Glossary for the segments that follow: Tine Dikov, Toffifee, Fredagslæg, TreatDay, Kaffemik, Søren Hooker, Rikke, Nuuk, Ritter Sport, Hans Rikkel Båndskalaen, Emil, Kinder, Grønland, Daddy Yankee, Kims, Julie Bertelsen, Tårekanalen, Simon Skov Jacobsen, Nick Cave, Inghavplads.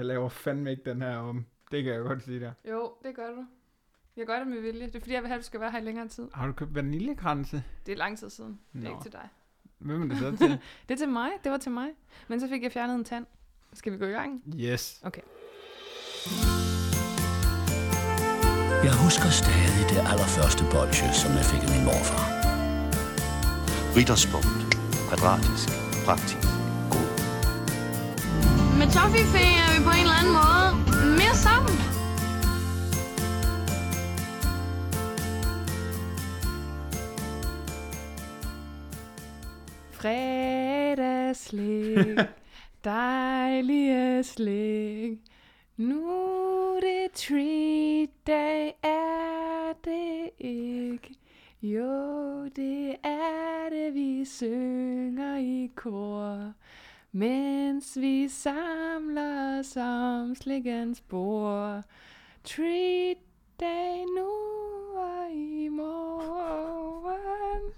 Jeg laver fandme ikke den her om. Det kan jeg godt sige der. Jo, det gør du. Jeg gør det med vilje. Det er fordi, jeg vil have, at du skal være her i længere tid. Har du købt vaniljekranse? Det er lang tid siden. Det er ikke til dig. Hvem er det så til? Det er til mig. Det var til mig. Men så fik jeg fjernet en tand. Skal vi gå i gang? Yes. Okay. Jeg husker stadig det allerførste bolsje, som jeg fik af min morfar. Ritter Sport. Kvadratisk. Praktisk. God. Med Toffifee er vi på en eller anden måde mere sammen. Fredagsslik, dejlige slik. Nu er det TreatDay, er det ikke? Jo, det er det, vi synger i kor, mens vi samler os om slikkens bord. TreatDay nu og i morgen.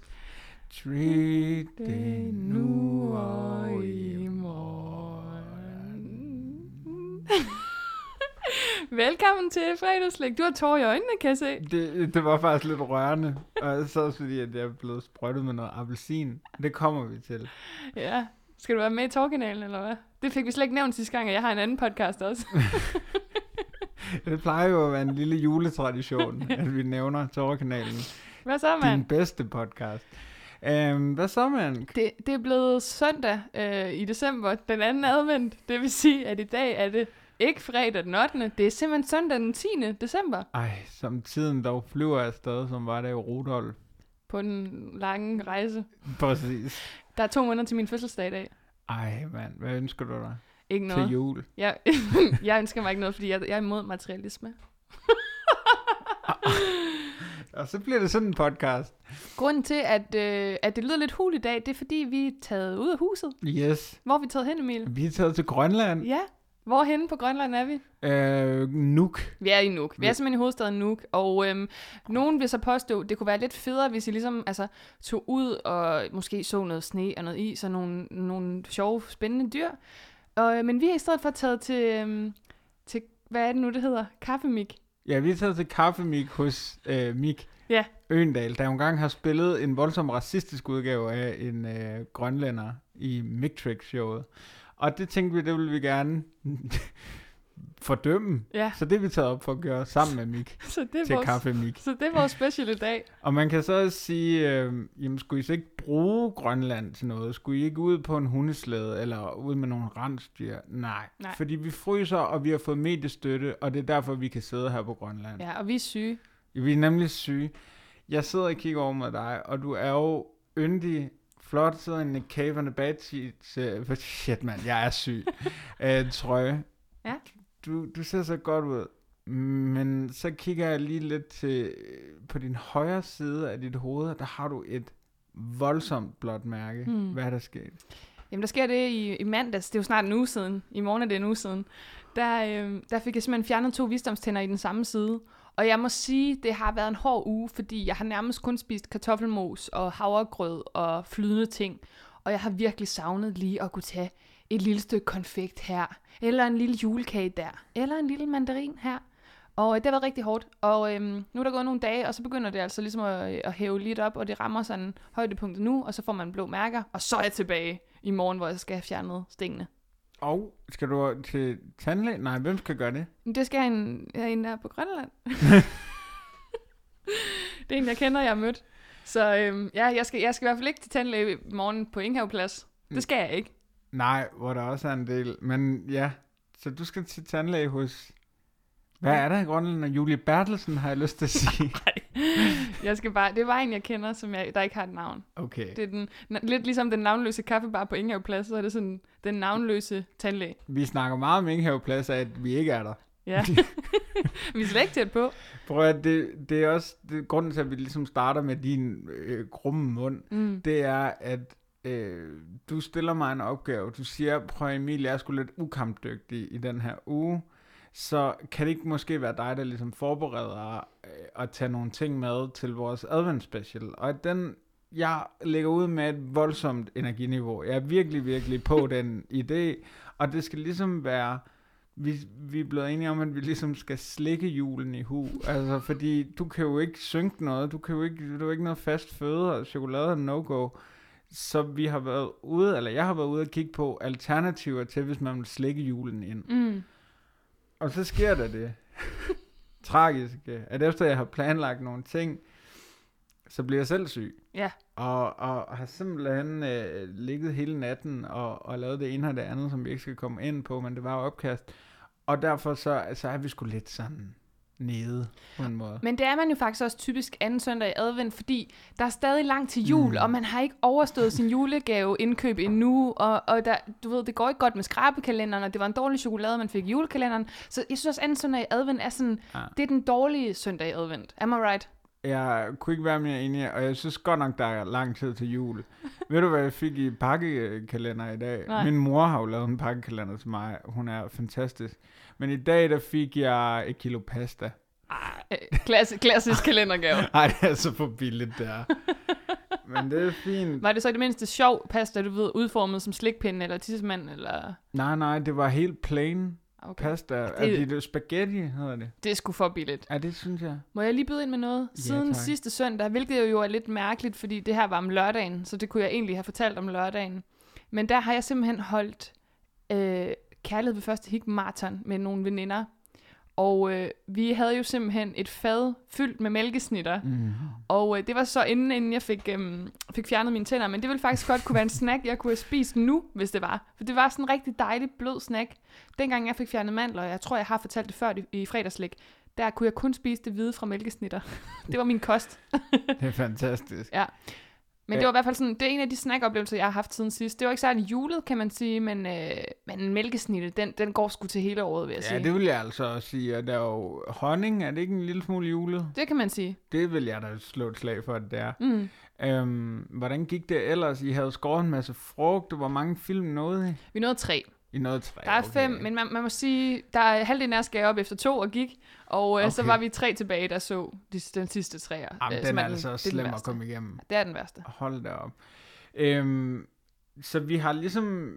TreatDay nu og i morgen. Velkommen til fredagslæg. Du har tårer i øjnene, kan jeg se. Det var faktisk lidt rørende. Og så også fordi, at jeg er blevet sprøjtet med noget appelsin. Det kommer vi til. Ja. Skal du være med i Tårekanalen, eller hvad? Det fik vi slet ikke nævnt sidste gang, og jeg har en anden podcast også. Det plejer jo at være en lille juletradition, at vi nævner Tårekanalen. Hvad så, mand? Din bedste podcast. Hvad så, mand? Det er blevet søndag i december, den anden advent. Det vil sige, at i dag er det ikke fredag den 8. Det er simpelthen søndag den 10. december. Ej, som tiden dog flyver afsted, som var det i Rudolf. På den lange rejse. Præcis. Der er 2 måneder til min fødselsdag i dag. Ej, mand. Hvad ønsker du dig? Ikke noget. Til jul? Jeg ønsker mig ikke noget, fordi jeg er imod materialisme. Og så bliver det sådan en podcast. Grunden til, at det lyder lidt hul i dag, det er, fordi vi er taget ud af huset. Yes. Hvor er vi taget hen, Emil? Vi er taget til Grønland. Ja. Hvor henne på Grønland er vi? Nuuk. Vi er i Nuuk. Vi er simpelthen i hovedstaden Nuuk. Og nogen vil så påstå, det kunne være lidt federe, hvis I ligesom tog ud og måske så noget sne og noget is og nogle sjove, spændende dyr. Men vi er i stedet for taget til hvad er det nu, det hedder? Kaffemik. Ja, vi er taget til Kaffemik hos Mik. Ja. Øendal, der engang har spillet en voldsom racistisk udgave af en grønlænder i Mik-trick-showet. Og det tænkte vi, det ville vi gerne fordømme. Ja. Så det vi tager op for at gøre sammen med Mik til Kaffemik. Så det er vores special i dag. Og man kan så også sige, jamen skulle I så ikke bruge Grønland til noget? Skulle I ikke ud på en hundeslæde eller ud med nogle rensdyr? Nej. Fordi vi fryser, og vi har fået mediestøtte, og det er derfor, vi kan sidde her på Grønland. Ja, og vi er syge. Vi er nemlig syge. Jeg sidder og kigger over mod dig, og du er jo yndig. Flot sidder en Nick Cave bag shit, mand, jeg er syg. Trøje. Ja. Du ser så godt ud. Men så kigger jeg lige lidt på din højre side af dit hoved, og der har du et voldsomt blåt mærke. Hmm. Hvad er der sket? Jamen, der sker det i mandags. Det er jo snart en uge siden. I morgen er det en uge siden. Der fik jeg simpelthen fjernet 2 visdomstænder i den samme side. Og jeg må sige, det har været en hård uge, fordi jeg har nærmest kun spist kartoffelmos og havregrød og flydende ting. Og jeg har virkelig savnet lige at kunne tage et lille stykke konfekt her, eller en lille julekage der, eller en lille mandarin her. Og det har været rigtig hårdt. Og nu er der gået nogle dage, og så begynder det altså ligesom at hæve lidt op, og det rammer sådan højdepunktet nu, og så får man blå mærker. Og så er jeg tilbage i morgen, hvor jeg skal have fjernet stingene. Og skal du til tandlæge? Nej, hvem skal gøre det? Det skal jeg en der på Grønland. Det er en, jeg kender, jeg har mødt. Så jeg skal i hvert fald ikke til tandlæge i morgen på Inghavplads. Det skal jeg ikke. Nej, hvor der også er en del. Men ja, så du skal til tandlæge hos... Hvad er der i Grønland? Julie Bertelsen, har jeg lyst til at sige. Nej, jeg skal bare... Det er bare en, jeg kender, som der ikke har et navn. Okay. Det er lidt ligesom den navnløse kaffebar på Inghavplads, så er det sådan den navnløse tandlæge. Vi snakker meget om Inghavplads, at vi ikke er der. Ja, vi er slet ikke tæt på. Prøv at det er også... grunden til, at vi ligesom starter med din grumme mund, det er, at du stiller mig en opgave. Du siger, prøv Emil, jeg er sgu lidt ukampdygtig i den her uge. Så kan det ikke måske være dig, der ligesom forbereder at tage nogle ting med til vores adventsspecial. Og jeg lægger ud med et voldsomt energiniveau. Jeg er virkelig, virkelig på den idé. Og det skal ligesom være vi er blevet enige om, at vi ligesom skal slikke julen i hu. Altså, fordi du kan jo ikke synke noget, du har ikke noget fast føde, og chokolade er no-go. Så vi har været ude, eller jeg har været ude og kigge på alternativer til, hvis man vil slikke julen ind. Mm. Og så sker der det tragiske, at efter jeg har planlagt nogle ting, så bliver jeg selv syg. Ja. Og har simpelthen ligget hele natten og lavet det ene og det andet, som vi ikke skal komme ind på, men det var jo opkast. Og derfor så er vi sgu lidt sådan nede på en måde. Men det er man jo faktisk også typisk anden søndag i advent, fordi der er stadig langt til jul, og man har ikke overstået sin julegaveindkøb endnu, og der, du ved, det går ikke godt med skrabekalenderen, og det var en dårlig chokolade, man fik i julekalenderen. Så jeg synes også, anden søndag i advent er sådan, det er den dårlige søndag i advent. Am I right? Jeg kunne ikke være mere enig, og jeg synes godt nok, der er lang tid til jul. Ved du, hvad jeg fik i pakkekalender i dag? Nej. Min mor har jo lavet en pakkekalender til mig. Hun er fantastisk. Men i dag, der fik jeg 1 kilo pasta. Ej, klassisk kalendergave. Ej, det er så for billigt, der. Men det er fint. Var det så i det mindste sjov pasta, du ved, udformet som slikpinde eller tissemand? Eller? Nej, det var helt plain. Okay. Pasta, det spaghetti hedder det. Det er sgu for billigt. Ja, det synes jeg. Må jeg lige byde ind med noget? Siden sidste søndag, hvilket jo er lidt mærkeligt, fordi det her var om lørdagen, så det kunne jeg egentlig have fortalt om lørdagen. Men der har jeg simpelthen holdt kærlighed ved første hik-maraton med nogle veninder. Og vi havde jo simpelthen et fad fyldt med mælkesnitter. Mm. Og det var så inden jeg fik fjernet mine tænder. Men det ville faktisk godt kunne være en snack, jeg kunne have spist nu, hvis det var. For det var sådan en rigtig dejlig, blød snack. Dengang jeg fik fjernet mandler, og jeg tror, jeg har fortalt det før i fredagslæg, der kunne jeg kun spise det hvide fra mælkesnitter. Det var min kost. Det er fantastisk. Ja. Men det var i hvert fald sådan, det er en af de snackoplevelser, jeg har haft siden sidst. Det var ikke særlig julet, kan man sige, men mælkesnitte, den går sgu til hele året, vil jeg sige. Ja, det vil jeg altså også sige, og der er jo honning, er det ikke en lille smule julet? Det kan man sige. Det vil jeg da slå et slag for, at det er. Mm. Hvordan gik det ellers? I havde skåret en masse frugt, hvor mange film nåede I? Vi nåede 3. I nåede 3, der er 5, men man må sige, der er halvdelen af os gav op efter 2 og gik, og så var vi 3 tilbage, der så den sidste 3'er. Jamen, den er altså slem at komme igennem. Ja, det er den værste. Hold da op. Så vi har ligesom,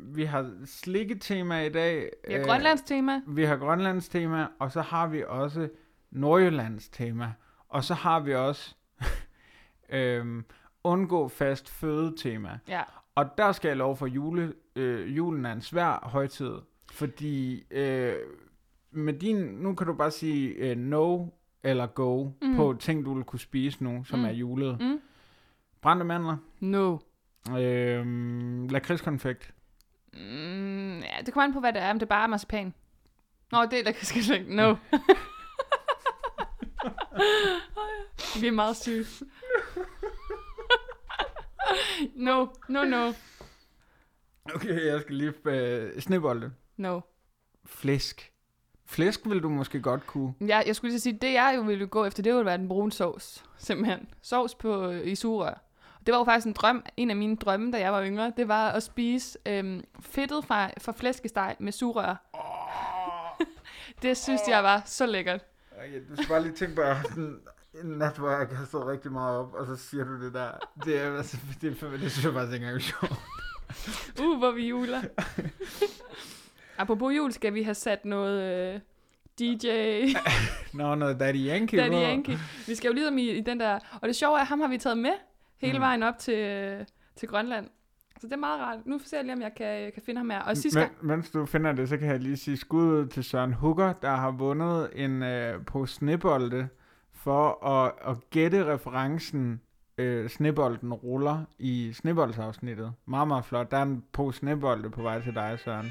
slikketema i dag. Vi har Grønlandstema. Vi har Grønlandstema, og så har vi også Nordjyllandstema. Og så har vi også undgå fast fødetema. Ja. Og der skal jeg love for julen er en svær højtid, fordi med din, nu kan du bare sige no eller go på ting, du vil kunne spise nu, som er julet. Mm. Brændte mandler? No. Lakridskonfekt? Ja, det kommer an på, hvad det er, om det bare er marcipan. Nå, det er lakridskonfekt. No. Vi er meget syge. No. Okay, jeg skal lige snebolde. No. Flæsk. Flæsk vil du måske godt kunne. Ja, jeg skulle lige sige, det jeg jo ville gå efter, det ville være den brune sovs, simpelthen. Sovs i sugerør. Det var jo faktisk en af mine drømme, da jeg var yngre, det var at spise fedtet fra flæskesteg med sugerør. Oh. Det synes jeg var så lækkert. Okay, du skal bare lige tænke på aften. Nat, hvor jeg kastede rigtig meget op, og så siger du det der. Det synes jeg faktisk ikke engang er sjovt. Hvor vi juler. Apropos jul, skal vi have sat noget DJ. Noget Daddy Yankee. Daddy Yankee. Vi skal jo ligesom i den der. Og det sjove er, at ham har vi taget med hele vejen op til Grønland. Så det er meget rart. Nu ser jeg lige, om jeg kan finde ham her. Og sidste gang... Mens du finder det, så kan jeg lige sige skud til Søren Hooker, der har vundet en på snebolde, for at gætte referencen, snebolden ruller i sneboldsafsnittet. Meget, meget flot. Der er en pose snebolde på vej til dig, Søren.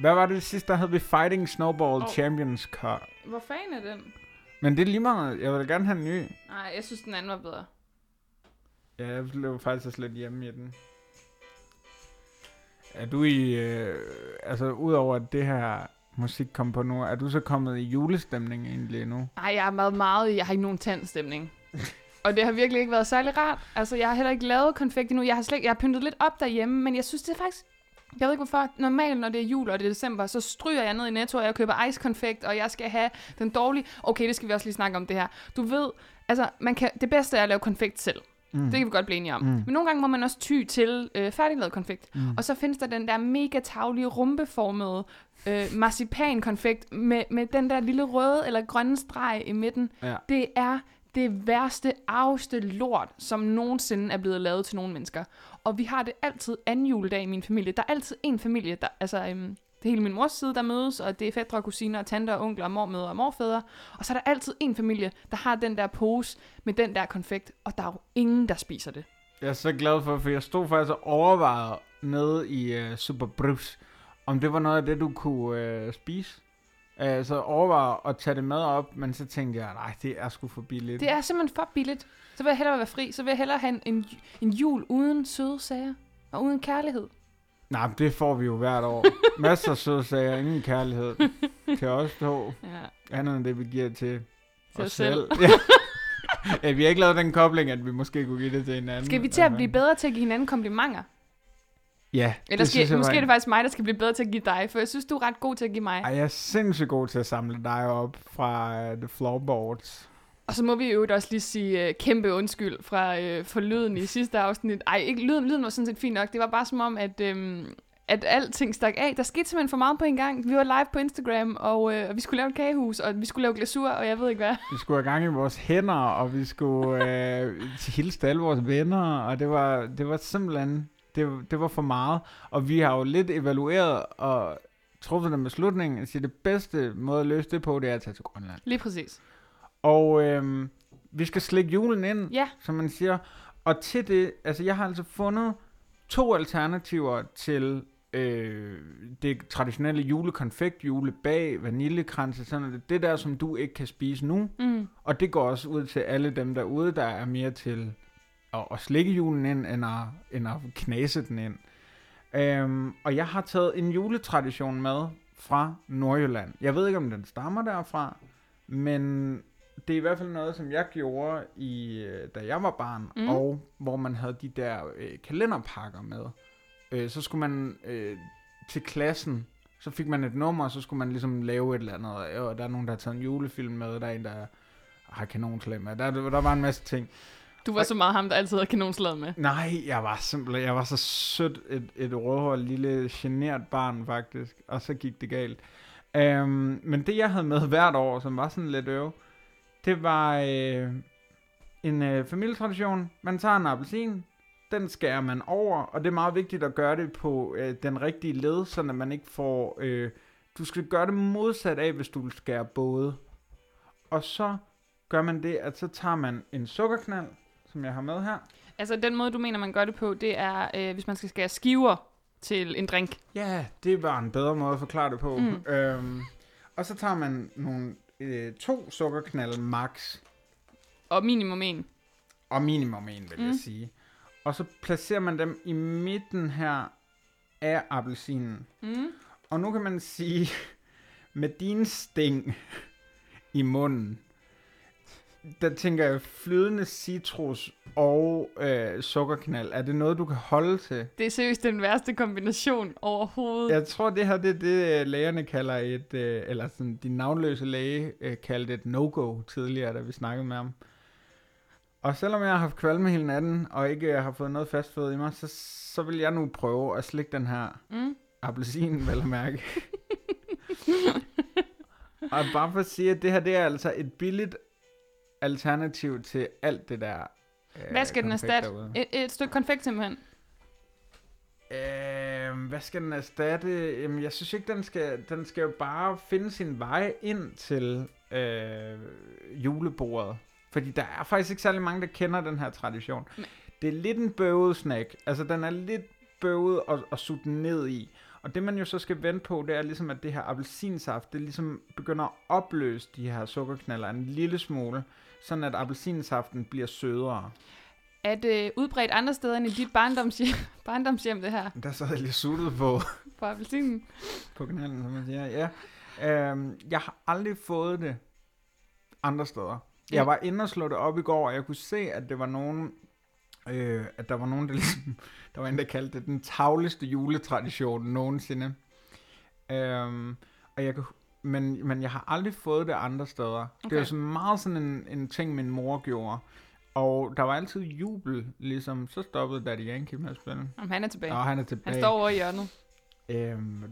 Hvad var det sidste, der hed vi Fighting Snowball Champions Cup? Hvor fanden er den? Men det er lige meget. Jeg vil gerne have en ny. Nej, jeg synes, den anden var bedre. Ja, jeg blev faktisk også lidt hjemme i den. Er du i... udover det her... musik kom på nu. Er du så kommet i julestemning egentlig nu? Nej, jeg er meget. Jeg har ikke nogen tandstemning. Og det har virkelig ikke været særlig rart. Altså, jeg har heller ikke lavet konfekt endnu. Jeg har pyntet lidt op derhjemme, men jeg synes, det er faktisk... Jeg ved ikke hvorfor. Normalt, når det er jul og det er december, så stryger jeg ned i Netto, og jeg køber ice-konfekt, og jeg skal have den dårlige... Okay, det skal vi også lige snakke om det her. Du ved, altså, det bedste er at lave konfekt selv. Det kan vi godt blive enige om. Men nogle gange må man også ty til færdiglavet konfekt. Og så findes der den der mega tavlige, rumpeformede marcipankonfekt med den der lille røde eller grønne streg i midten. Ja. Det er det værste, arveste lort, som nogensinde er blevet lavet til nogle mennesker. Og vi har det altid anden juledag i min familie. Der er altid en familie, der... Altså, det er hele min mors side, der mødes, og det er fætre, kusiner, og tanter, og onkler, og mormødre og morfædre. Og så er der altid en familie, der har den der pose med den der konfekt, og der er jo ingen, der spiser det. Jeg er så glad for jeg stod faktisk og overvejede nede i Superbrus, om det var noget af det, du kunne spise. Så overvejede at tage det med op, men så tænkte jeg, nej, det er sgu for billigt. Det er simpelthen for billigt. Så vil jeg hellere være fri, så vil jeg hellere have en jul uden søde sager og uden kærlighed. Nej, det får vi jo hvert år. Masser af sødsager, ingen kærlighed til os to. Ja. Andet end det, vi giver til os selv. Ja, vi har ikke lavet den kobling, at vi måske kunne give det til hinanden. Skal vi til at blive bedre til at give hinanden komplimenter? Ja. Eller måske er det faktisk mig, der skal blive bedre til at give dig, for jeg synes, du er ret god til at give mig. Ej, jeg er sindssygt god til at samle dig op fra the floorboards. Og så må vi jo også lige sige kæmpe undskyld for lyden i sidste afsnit. Ej, ikke, lyden var sådan set fint nok. Det var bare som om, at alting stak af. Der skete simpelthen for meget på en gang. Vi var live på Instagram, og vi skulle lave et kagehus, og vi skulle lave glasur, og jeg ved ikke hvad. Vi skulle have gang i vores hænder, og vi skulle hilse til alle vores venner, og det var simpelthen, det var for meget. Og vi har jo lidt evalueret og truffet den beslutning, at det bedste måde at løse det på, det er at tage til Grønland. Lige præcis. Og vi skal slikke julen ind, som man siger. Og til det, altså jeg har altså fundet 2 alternativer til det traditionelle julekonfekt, julebag, vaniljekranse, sådan noget. Det der, som du ikke kan spise nu. Og det går også ud til alle dem derude, der er mere til at slikke julen ind, end at knase den ind. Og jeg har taget en juletradition med fra Nordjylland. Jeg ved ikke, om den stammer derfra, men... Det er i hvert fald noget, som jeg gjorde, da jeg var barn, og hvor man havde de der kalenderpakker med. Så skulle man til klassen, så fik man et nummer, og så skulle man ligesom lave et eller andet. Og der er nogen, der har taget en julefilm med, der er en, der har kanonslag med. Der var en masse ting. Du var så meget ham, der altid havde kanonslag med. Nej, jeg var så sødt et rødhåret lille genert barn faktisk, og så gik det galt. Men det, jeg havde med hvert år, som var sådan lidt øv, det var en familietradition. Man tager en appelsin, den skærer man over, og det er meget vigtigt at gøre det på den rigtige led, så man ikke får... du skal gøre det modsat af, hvis du vil skære både. Og så gør man det, at så tager man en sukkerknald, som jeg har med her. Altså den måde, du mener, man gør det på, det er, hvis man skal skære skiver til en drink. Ja, det var en bedre måde at forklare det på. Og så tager man nogle... 2 sukkerknalde max. Og minimum 1. Og minimum 1, vil jeg sige. Og så placerer man dem i midten her af appelsinen. Og nu kan man sige, med din sting i munden, der tænker jeg, flydende citrus og sukkerknald. Er det noget, du kan holde til? Det er seriøst den værste kombination overhovedet. Jeg tror, det her det er det, lægerne kalder et... eller sådan, de navnløse læge kaldte et no-go tidligere, da vi snakkede med ham. Og selvom jeg har haft kvalme hele natten, og ikke har fået noget fastfødet i mig, så vil jeg nu prøve at slikke den her appelsin, vel at mærke. Og bare for at sige, at det her det er altså et billigt alternativ til alt det der. Hvad skal den erstatte? Et stykke konfekt simpelthen. Hvad skal den erstatte? Jamen, jeg synes ikke, den skal jo bare finde sin vej ind til julebordet. Fordi der er faktisk ikke særlig mange, der kender den her tradition. Men... Det er lidt en bøvet snack. Altså, den er lidt bøvet at sutte ned i. Og det, man jo så skal vente på, det er ligesom, at det her appelsinsaft, det ligesom begynder at opløse de her sukkerknaller en lille smule, sådan at appelsinsaften bliver sødere. Er det udbredt andre steder end i dit barndomshjem, det her? Der sad jeg lige suttet på appelsinen. På knallen, som man siger, ja. Jeg har aldrig fået det andre steder. Jeg var inde og slå det op i går, og jeg kunne se, at det var nogen... at der var nogen, der ligesom, der var en, der kaldte det den tavligste juletradition nogensinde. Og jeg kan, men jeg har aldrig fået det andre steder. Okay. Det er jo sådan meget sådan en ting, min mor gjorde. Og der var altid jubel, ligesom så stoppede Daddy Yankee med at spille. Han er tilbage. Og han er tilbage. Han står over i hjørnet.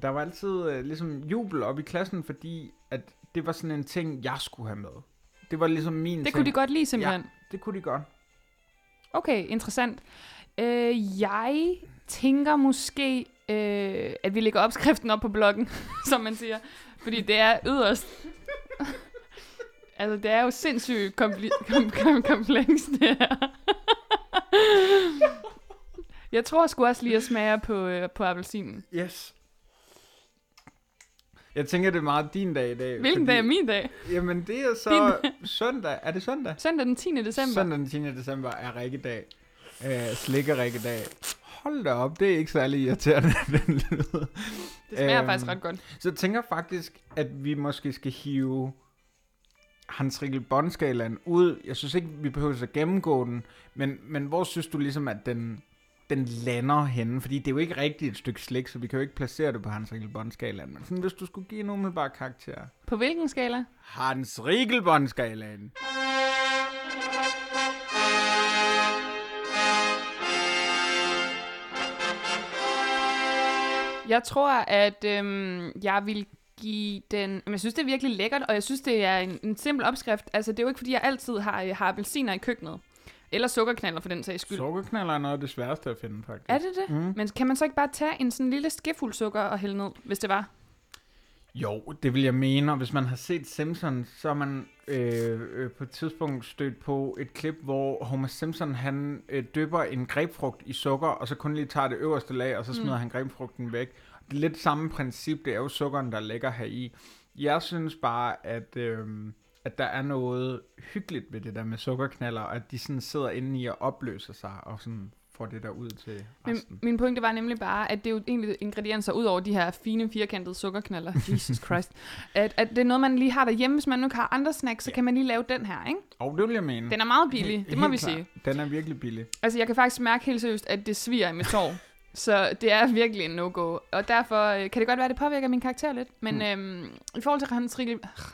Der var altid ligesom jubel op i klassen, fordi at det var sådan en ting, jeg skulle have med. Det var ligesom min ting. Det kunne de godt lide simpelthen? Ja, det kunne de godt. Okay, interessant. Jeg tænker måske, at vi lægger opskriften op på bloggen, som man siger. Fordi det er yderst... Altså, det er jo sindssygt kompleks, det her. Jeg tror sgu også lige at smage på appelsinen. Yes. Jeg tænker, det er meget din dag i dag. Hvilken dag er min dag? Jamen, det er så søndag. Er det søndag? Søndag den 10. december. Søndag den 10. december er Rikke-dag. Slikker-Rikke-dag. Hold da op, det er ikke særlig irriterende, den lyder. Det smager faktisk ret godt. Så jeg tænker faktisk, at vi måske skal hive... Hans Rikkel Båndskalaen ud. Jeg synes ikke, vi behøver at gennemgå den, men hvor synes du ligesom, at den lander henne? Fordi det er jo ikke rigtigt et stykke slik, så vi kan jo ikke placere det på Hans Rikkel Båndskalaen. Men sådan, hvis du skulle give en umiddelbare karakter. På hvilken skala? Hans Rikkel Båndskalaen. Jeg tror, at jeg vil give den... Men jeg synes, det er virkelig lækkert, og jeg synes, det er en simpel opskrift. Altså, det er jo ikke, fordi jeg altid har appelsiner i køkkenet. Eller sukkerknaller, for den sags skyld. Sukkerknaller er noget af det sværeste at finde, faktisk. Er det det? Mm. Men kan man så ikke bare tage en sådan lille skefuld sukker og hælde ned, hvis det var? Jo, det vil jeg mene. Og hvis man har set Simpsons, så er man på et tidspunkt stødt på et klip, hvor Homer Simpson, han dypper en grebfrugt i sukker, og så kun lige tager det øverste lag, og så smider han grebfrugten væk. Lidt samme princip, det er jo sukkeren, der ligger her i. Jeg synes bare, at der er noget hyggeligt ved det der med sukkerknaller, og at de sådan sidder inde i og opløser sig, og sådan får det der ud til resten. Men min pointe var nemlig bare, at det er jo egentlig ingredienser ud over de her fine, firkantede sukkerknaller. Jesus Christ. At det er noget, man lige har derhjemme. Hvis man nu har andre snacks, så kan man lige lave den her, ikke? Og det vil jeg mene. Den er meget billig, det må vi sige. Den er virkelig billig. Altså, jeg kan faktisk mærke helt seriøst, at det sviger i mit tår. Så det er virkelig en no-go. Og derfor kan det godt være, at det påvirker min karakter lidt. Men i forhold til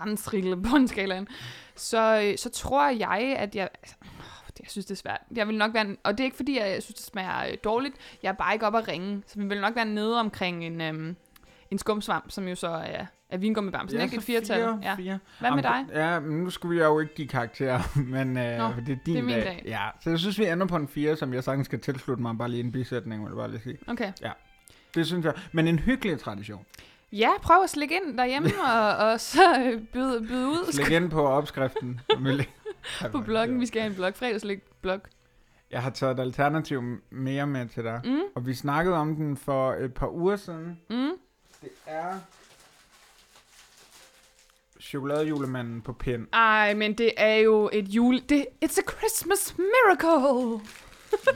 Hans Rikkel Båndskalaen, så tror jeg, at jeg... Altså, jeg synes, det er svært. Jeg vil nok være... Og det er ikke, fordi jeg synes, det smager dårligt. Jeg er bare ikke op at ringe. Så vi vil nok være nede omkring en skumsvamp, som jo så er vingummibamsen. Ja, ikke et 4-tal. Ja. Hvad med dig? Ja, men nu skulle jeg jo ikke give karakterer, men det er din dag. Ja, så jeg synes, vi ender på en 4, som jeg sagtens skal tilslutte mig. Bare lige en bisætning, må jeg bare lige sige. Okay. Ja, det synes jeg. Men en hyggelig tradition. Ja, prøv at slikke ind derhjemme, og så byde ud. Slik ind på opskriften. På bloggen. Vi skal have en blog. Fredagslik blog. Jeg har taget et alternativ mere med til dig. Mm. Og vi snakkede om den for et par uger siden. Mm. Det er... chokoladejulemanden på pind. Ej, men det er jo et it's a Christmas miracle!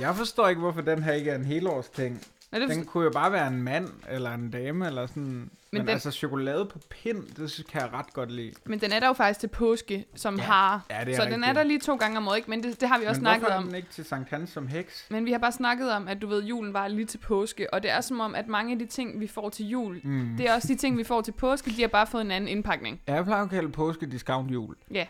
Jeg forstår ikke, hvorfor den her ikke er en helårsting. Den kunne jo bare være en mand, eller en dame, eller sådan... Men altså, chokolade på pind, det kan jeg ret godt lide. Men den er der jo faktisk til påske, som har... Ja, det er så rigtigt. Den er der lige 2 gange om året, ikke? Men det har vi også snakket om. Men hvorfor er den ikke til Sankt Hans som heks? Men vi har bare snakket om, at du ved, julen var lige til påske. Og det er som om, at mange af de ting, vi får til jul, det er også de ting, vi får til påske, de har bare fået en anden indpakning. Ja, jeg plejer at kalde påske discount jul. Ja.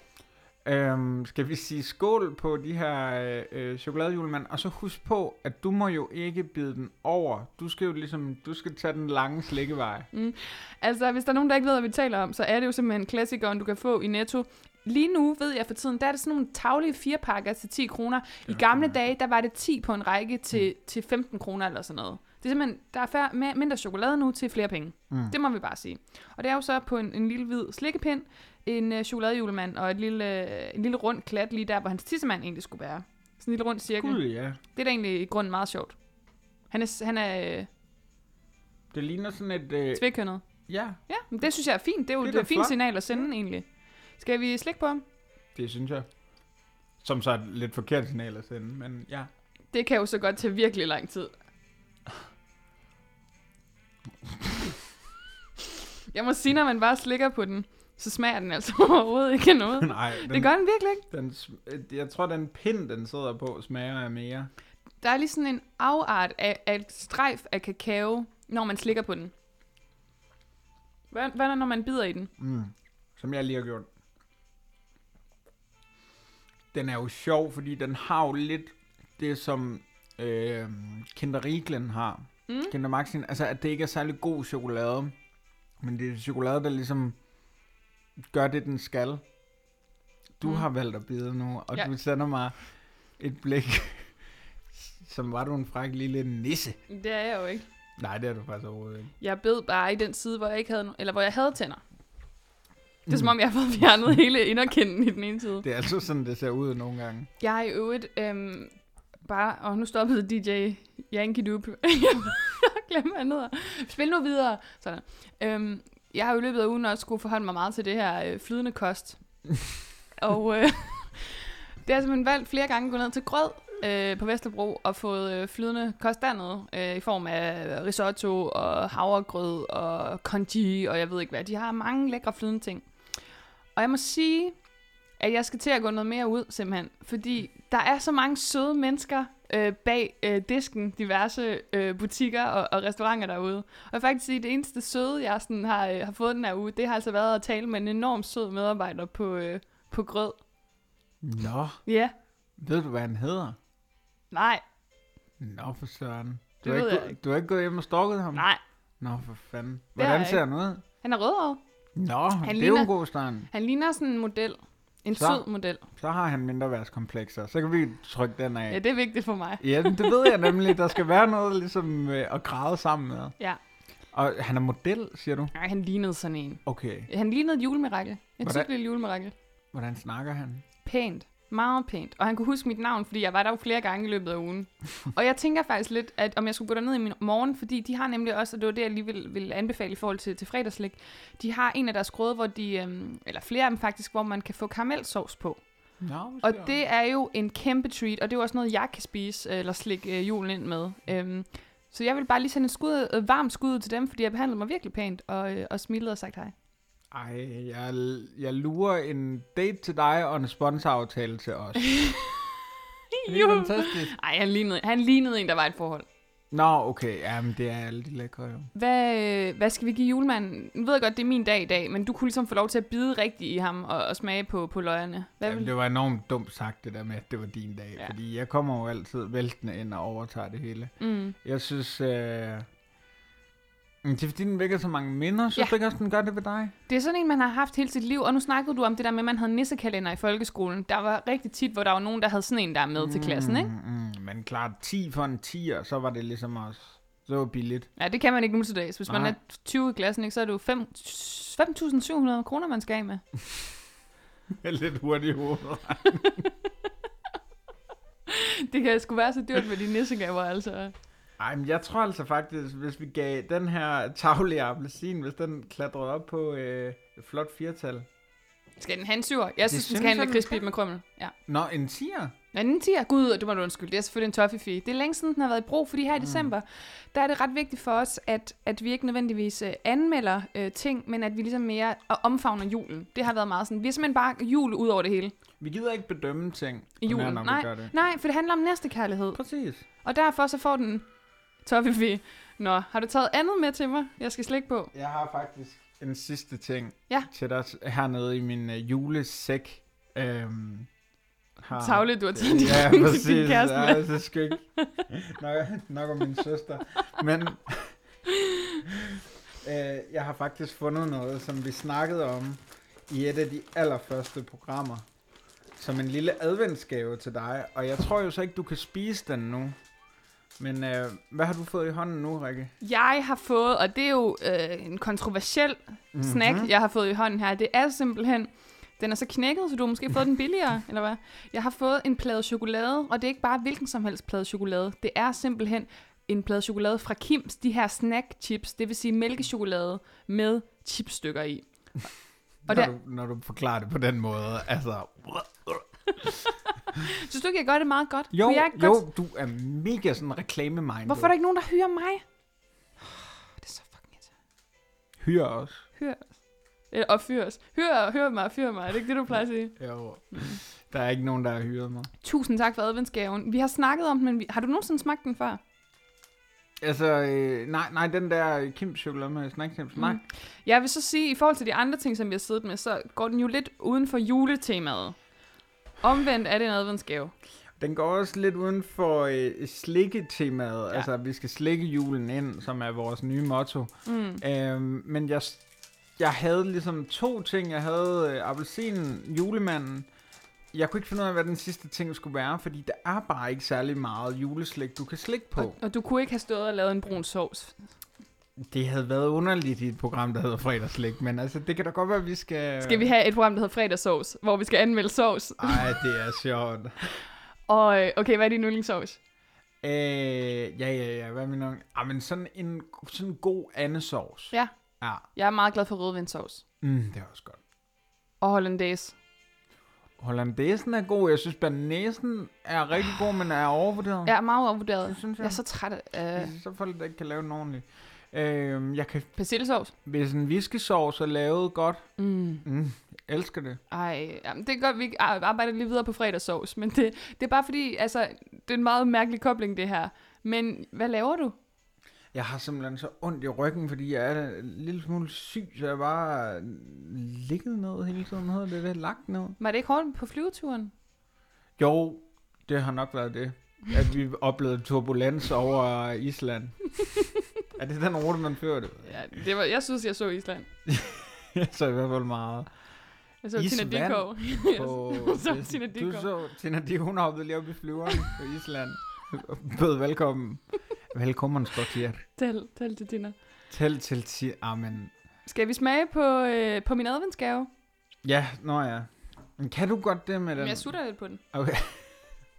Skal vi sige skål på de her chokoladejulemanden, og så husk på, at du må jo ikke bide den over. Du skal jo ligesom, du skal tage den lange slikkevej. Altså, hvis der er nogen, der ikke ved, hvad vi taler om, så er det jo simpelthen klassikeren, du kan få i Netto. Lige nu ved jeg for tiden, der er det sådan nogle taglige 4-pakker til 10 kroner. I gamle dage, der var det 10 på en række til 15 kroner eller sådan noget. Det er simpelthen, der er mindre chokolade nu til flere penge. Det må vi bare sige. Og det er jo så på en lille hvid slikkepind, en chokoladejulemand og en lille rund klat lige der, hvor hans tissemand egentlig skulle være. Sådan en lille rund cirkel. Gud, ja. Det er da egentlig i grunden meget sjovt. Han er det ligner sådan et... tvekønnet. Ja. Ja, men det synes jeg er fint. Det er jo et fint signal at sende egentlig. Skal vi slikke på ham? Det synes jeg. Som så er et lidt forkert signal at sende, men ja. Det kan jo så godt tage virkelig lang tid. Jeg må sige, når man bare slikker på den, så smager den altså overhovedet ikke noget. Nej, det gør den virkelig ikke. Jeg tror, den pind, den sidder på, smager af mere. Der er lige sådan en afart af et strejf af kakao, når man slikker på den. Hvad er når man bider i den? Som jeg lige har gjort. den er jo sjov, fordi den har jo lidt det, som Kinder Riglen har. Mm. Kinder Maxin, altså at det ikke er særlig god chokolade, men det er chokolade, der ligesom gør det, den skal. Du har valgt at bide nu, og du sender mig et blik, som var du en fræk lille nisse. Det er jeg jo ikke. Nej, det er du faktisk overhovedet ikke. Jeg bed bare i den side, hvor jeg ikke havde eller hvor jeg havde tænder. Det er som om, jeg har fået fjernet hele inderkinden i den ene side. Det er altså sådan, det ser ud nogle gange. Jeg har i øvrigt bare... Og nu stoppede DJ Yankee Doop. Jeg glemmer, han hedder. Spil nu videre. Sådan. Jeg har jo i løbet af ugen også skulle forholde mig meget til det her flydende kost. Og det har simpelthen valgt flere gange at gå ned til grød på Vesterbro og fået flydende kost dernede i form af risotto og havregrød og congee og jeg ved ikke hvad. De har mange lækre flydende ting. Og jeg må sige, at jeg skal til at gå noget mere ud simpelthen, fordi der er så mange søde mennesker bag disken, diverse butikker og restauranter derude. Og jeg vil faktisk sige, at det eneste søde, jeg sådan har fået den her uge, det har altså været at tale med en enormt sød medarbejder på grød. Nå. Ja. Yeah. Ved du, hvad han hedder? Nej. Nå for søren. Du har ikke gået hjem og stalket ham? Nej. Nå for fanden. Hvordan ser han ud? Han er rødhåret. Nå, det er jo en god start. Han ligner sådan en model. En sød model. Så har han mindreværdskomplekser. Så kan vi trykke den af. Ja, det er vigtigt for mig. Ja, det ved jeg nemlig. Der skal være noget ligesom at grave sammen med. Ja. Og han er model, siger du? Nej, han lignede sådan en. Okay. Han lignede et julemirakel. Et tydeligt lille julemirakel. Hvordan snakker han? Pænt. Meget pænt. Og han kunne huske mit navn, fordi jeg var der jo flere gange i løbet af ugen. Og jeg tænker faktisk lidt, at om jeg skulle gå derned i min morgen, fordi de har nemlig også, og det var det, jeg lige vil anbefale i forhold til fredagslæg, de har en af deres grøde, hvor de, eller flere af dem faktisk, hvor man kan få karamelsovs på. No, og det er jo en kæmpe treat, og det er jo også noget, jeg kan spise eller slikke julen ind med. Så jeg vil bare lige sende et varmt skud til dem, fordi jeg behandlede mig virkelig pænt og smilede og sagt hej. Ej, jeg lurer en date til dig og en sponsoraftale til os. Det er fantastisk. Ej, han lignede en, der var et forhold. Nå, okay. Jamen, det er alle de lækre jo. Hvad skal vi give julemanden? Nu ved jeg godt, det er min dag i dag, men du kunne ligesom få lov til at bide rigtigt i ham og smage på løgene. Jamen, det var enormt dumt sagt, det der med, at det var din dag. Ja. Fordi jeg kommer jo altid væltende ind og overtager det hele. Mm. Jeg synes... Det er fordi, den vækker så mange minder, så det også, den gør det ved dig. Det er sådan en, man har haft hele sit liv, og nu snakkede du om det der med, at man havde nissekalender i folkeskolen. Der var rigtig tit, hvor der var nogen, der havde sådan en, der med til klassen, ikke? Men klart 10 for en 10'er, så var det ligesom også, så var billigt. Ja, det kan man ikke nu til dags. Hvis man er 20 i klassen, ikke, så er det jo 5.700 kroner, man skal af med. Jeg er lidt hurtig i hovedet. Det kan sgu være så dyrt med de nissegaver, altså. Ej, men jeg tror altså faktisk, hvis vi gav den her tavlige appelsin, hvis den klatrede op på et flot 4-tal. Skal den have en 7'er? Jeg synes, den skal have en lakridsbit med krømmel. Ja. Nå, en 10'er? Ja, en 10'er. Gud, du må du undskylde. Det er selvfølgelig en Toffifee. Det er længe siden, den har været i brug, fordi her i december, der er det ret vigtigt for os, at vi ikke nødvendigvis anmelder ting, men at vi ligesom mere omfavner julen. Det har været meget sådan. Vi er simpelthen bare jul ud over det hele. Vi gider ikke bedømme ting i julen. Nej, for det handler om næstekærlighed. Præcis. Og derfor så får den Toffifee. Nå, har du taget andet med til mig? Jeg skal slikke på. Jeg har faktisk en sidste ting til dig hernede i min julesæk. Tavlet, du har taget din præcis, til din kæreste med. Ja, præcis. Det er så skønt. Nok om min søster. Men jeg har faktisk fundet noget, som vi snakkede om i et af de allerførste programmer. Som en lille adventsgave til dig. Og jeg tror jo så ikke, du kan spise den nu. Men hvad har du fået i hånden nu, Rikke? Jeg har fået, og det er jo en kontroversiel snack, jeg har fået i hånden her. Det er simpelthen, den er så knækket, så du har måske fået den billigere, eller hvad? Jeg har fået en plade chokolade, og det er ikke bare hvilken som helst plade chokolade. Det er simpelthen en plade chokolade fra Kims, de her snack-chips, det vil sige mælkechokolade med chipstykker i. Når du forklarer det på den måde, altså... Synes du ikke, jeg gør det meget godt? Jo, du er mega sådan reklame-minded. Hvorfor er der ikke nogen, der hyrer mig? Det er så fucking et. Hyr os. Og fyr os. Hyr mig. Er det ikke det, du plejer at sige? Jo, der er ikke nogen, der har hyret mig. Tusind tak for adventsgaven. Vi har snakket om den, men har du nogensinde smagt den før? Altså, nej, den der Kims-chokolade med snack-chips, nej. Jeg vil så sige, i forhold til de andre ting, som vi har siddet med, så går den jo lidt uden for juletemaet. Omvendt er det en adventsgave. Den går også lidt uden for slikketemaet. Ja. Altså, vi skal slikke julen ind, som er vores nye motto. Mm. Men jeg havde ligesom to ting. Jeg havde appelsinen, julemanden. Jeg kunne ikke finde ud af, hvad den sidste ting skulle være, fordi der er bare ikke særlig meget juleslik, du kan slikke på. Og du kunne ikke have stået og lavet en brun sovs. Det havde været underligt i et program, der hedder Fredagslæg, men altså, det kan da godt være, at vi skal... Skal vi have et program, der hedder Fredagssovs, hvor vi skal anmelde sovs? Ej, det er sjovt. Og okay, hvad er din yndlingssovs? Hvad er min yndling? Ah, men sådan en god andesovs. Ja. Ja, jeg er meget glad for rødvindsovs. Det er også godt. Og hollandaise. Hollandaisen er god. Jeg synes, bananæsen er rigtig god, men er overvurderet. Ja, meget overvurderet. Det synes jeg. Jeg er så træt af... Så folk, der ikke kan lave den ordentligt. Jeg kan... Persillesovs? Hvis en viskesovs er lavet godt. Jeg elsker det. Ej, jamen det er godt, vi arbejder lige videre på fredagssovs. Men det er bare fordi, altså, det er en meget mærkelig kobling, det her. Men hvad laver du? Jeg har simpelthen så ondt i ryggen, fordi jeg er en lille smule syg, så jeg bare ligget ned hele tiden. Hedder det lagt ned? Var det ikke hårdt på flyveturen? Jo, det har nok været det. At vi oplevede turbulens over Island. Er det den rute, man førte? Ja, det var, jeg synes, jeg så Island. Jeg så i hvert fald meget. Jeg så Island. Tine Dikov. Du så Tine Dikov, hun hoppede lige op i flyveren på Island. Bød velkommen. Velkommen, Skottier. Tæl til dinner. Tæl til ti, amen. Skal vi smage på min adventsgave? Ja, nå ja. Men kan du godt det med den? Men jeg sutter lidt på den. Okay.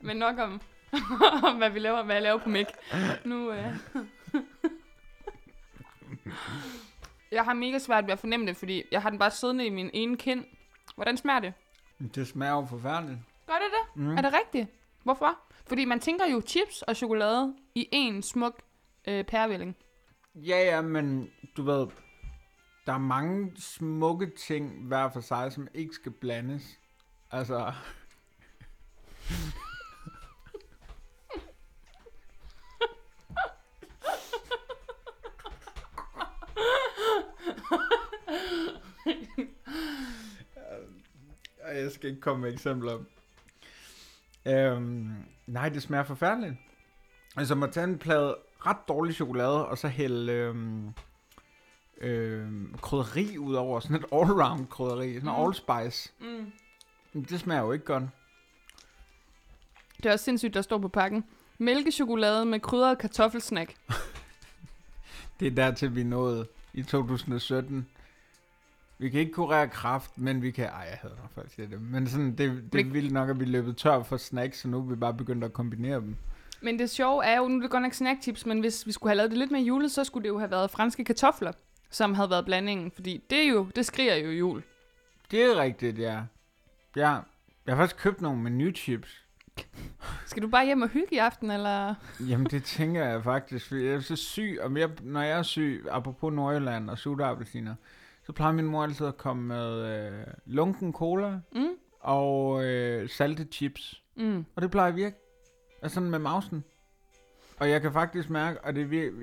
Men nok om hvad vi laver, hvad jeg laver på Mik. Nu, Jeg har mega svært ved at fornemme det, fordi jeg har den bare siddende i min ene kind. Hvordan smager det? Det smager jo forfærdeligt. Gør det det? Mm. Er det rigtigt? Hvorfor? Fordi man tænker jo chips og chokolade i en smuk pærevælling. Ja, men du ved, der er mange smukke ting hver for sig, som ikke skal blandes. Altså... Jeg skal ikke komme med eksempler. Nej, det smager forfærdeligt. Altså, man tager en plade ret dårlig chokolade, og så hælde krydderi ud over. Sådan et all-round krydderi. Sådan allspice. Det smager jo ikke godt. Det er også sindssygt, der står på pakken. Mælkechokolade med krydret kartoffelsnack. Det er dertil, vi nåede i 2017. Vi kan ikke kurere kræft, men vi kan... Ej, jeg hader nok faktisk det. Men sådan, det er vildt nok, at vi løbet tør for snacks, så nu er vi bare begyndt at kombinere dem. Men det sjove er jo, nu er det godt nok snacktips, men hvis vi skulle have lavet det lidt mere julet, så skulle det jo have været franske kartofler, som havde været blandingen. Fordi det skriger jo jul. Det er rigtigt, ja. Jeg har faktisk købt nogle med nye chips. Skal du bare hjem og hygge i aften, eller? Jamen, det tænker jeg faktisk. Jeg er så syg, og når jeg er syg, apropos Nordjylland og suterappelsiner, så plejer min mor altid at komme med lunken cola og saltet chips. Og det plejer at virke. Altså sådan med mausen. Og jeg kan faktisk mærke, og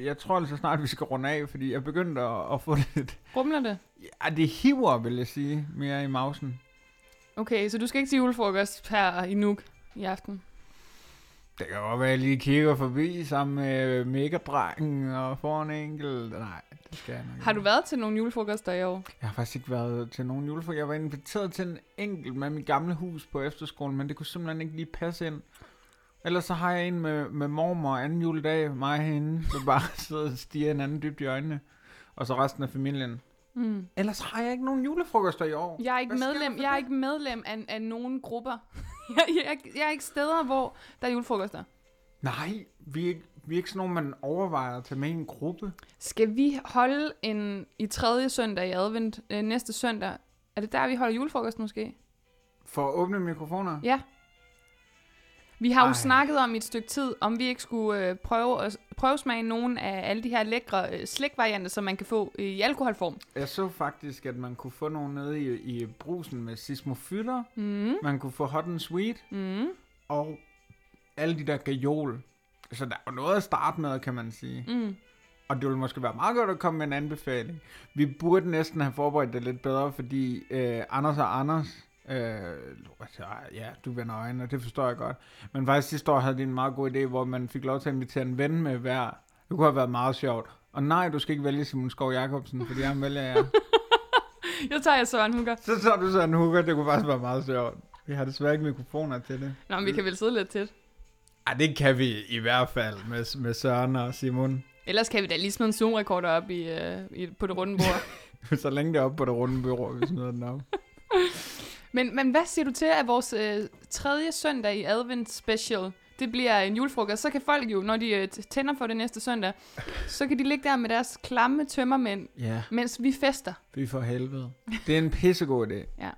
jeg tror altså snart, vi skal runde af, fordi jeg begyndte at få lidt... Rumler det? Ja, det hiver, vil jeg sige, mere i mausen. Okay, så du skal ikke til julefrokost her i Nuuk i aften? Det kan godt være, at jeg lige kigger forbi sammen med mega-drengen og får en enkelt. Nej, det skal jeg nok. Har du været til nogle julefrokoster i år? Jeg har faktisk ikke været til nogen julefrokoster. Jeg var inviteret til en enkelt med mit gamle hus på efterskolen, men det kunne simpelthen ikke lige passe ind. Ellers så har jeg en med mormor anden juledag, mig herinde, så bare sidder og stiger hinanden dybt i øjnene, og så resten af familien. Ellers har jeg ikke nogen julefrokoster i år. Jeg er ikke medlem af nogen grupper. Jeg er ikke steder, hvor der er julefrokoster. Nej, vi er ikke sådan nogen, man overvejer at tage med i en gruppe. Skal vi holde en i tredje søndag i advent næste søndag? Er det der, vi holder julefrokost måske? For at åbne mikrofoner? Ja. Vi har jo snakket om i et stykke tid, om vi ikke skulle prøvesmage nogle af alle de her lækre slikvarianter, som man kan få i alkoholform. Jeg så faktisk, at man kunne få nogle nede i brusen med sismofytter, man kunne få hot and sweet, og alle de der gajol. Så der er noget at starte med, kan man sige. Og det ville måske være meget godt at komme med en anbefaling. Vi burde næsten have forberedt det lidt bedre, fordi Anders og Anders... Ja, du vender øjnene, og det forstår jeg godt. Men faktisk sidste år havde de en meget god idé, hvor man fik lov til at invitere en ven med hver. Det kunne have været meget sjovt. Og nej, du skal ikke vælge Simon Skov Jacobsen, fordi han vælger jer. Jeg tager Søren Hooker. Så tager du Søren Hooker, det kunne faktisk være meget sjovt. Vi har desværre ikke mikrofoner til det. Nå, men vi kan vel sidde lidt tæt. Ej, det kan vi i hvert fald med Søren og Simon. Ellers kan vi da lige smide en Zoom-rekorder op på det runde bord. Så længe det er op på det runde bord, vi smider den op. Men hvad siger du til, at vores tredje søndag i Advent Special, det bliver en julefrokost? Så kan folk jo, når de tænder for det næste søndag, så kan de ligge der med deres klamme tømmermænd, yeah, mens vi fester. Vi for helvede. Det er en pissegod idé. Ja.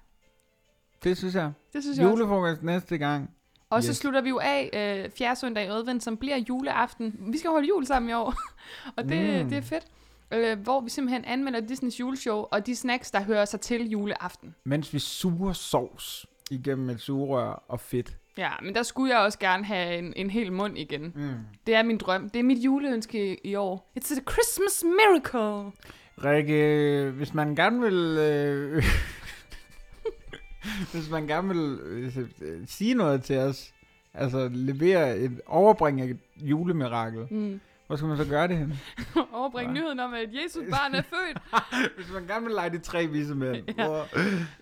Det synes jeg. Det synes jeg julefrokost også. Næste gang. Og yes, så slutter vi jo af fjerde søndag i Advent, som bliver juleaften. Vi skal holde jul sammen i år, og det er fedt. Hvor vi simpelthen anmelder Disneys juleshow og de snacks, der hører sig til juleaften. Mens vi suger sovs igennem et sugerør og fedt. Ja, men der skulle jeg også gerne have en hel mund igen. Mm. Det er min drøm. Det er mit juleønske i år. It's a Christmas miracle. Rikke, hvis man gerne vil... Hvis man gerne vil sige noget til os, altså levere et overbringe et julemirakel, hvor skal man så gøre det henne? Overbringe nyheden om, at Jesus barn er født. Hvis man gerne vil lege de tre vise mænd. Ja.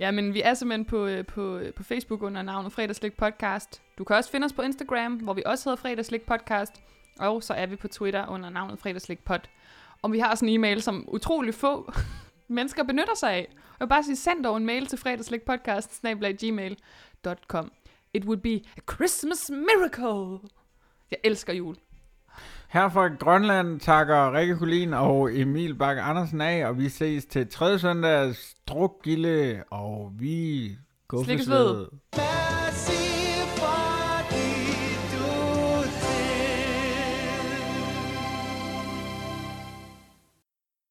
Ja, men vi er simpelthen på Facebook under navnet Fredagslik Podcast. Du kan også finde os på Instagram, hvor vi også hedder Fredagslik Podcast. Og så er vi på Twitter under navnet Fredagslik Pod. Og vi har også en e-mail, som utrolig få mennesker benytter sig af. Jeg vil bare sige, send dog en mail til fredagslikpodcast@gmail.com. It would be a Christmas miracle. Jeg elsker jul. Her fra Grønland takker Rikke Kulin og Emil Bakke Andersen af, og vi ses til tredje søndags drukgilde, og vi går for sved.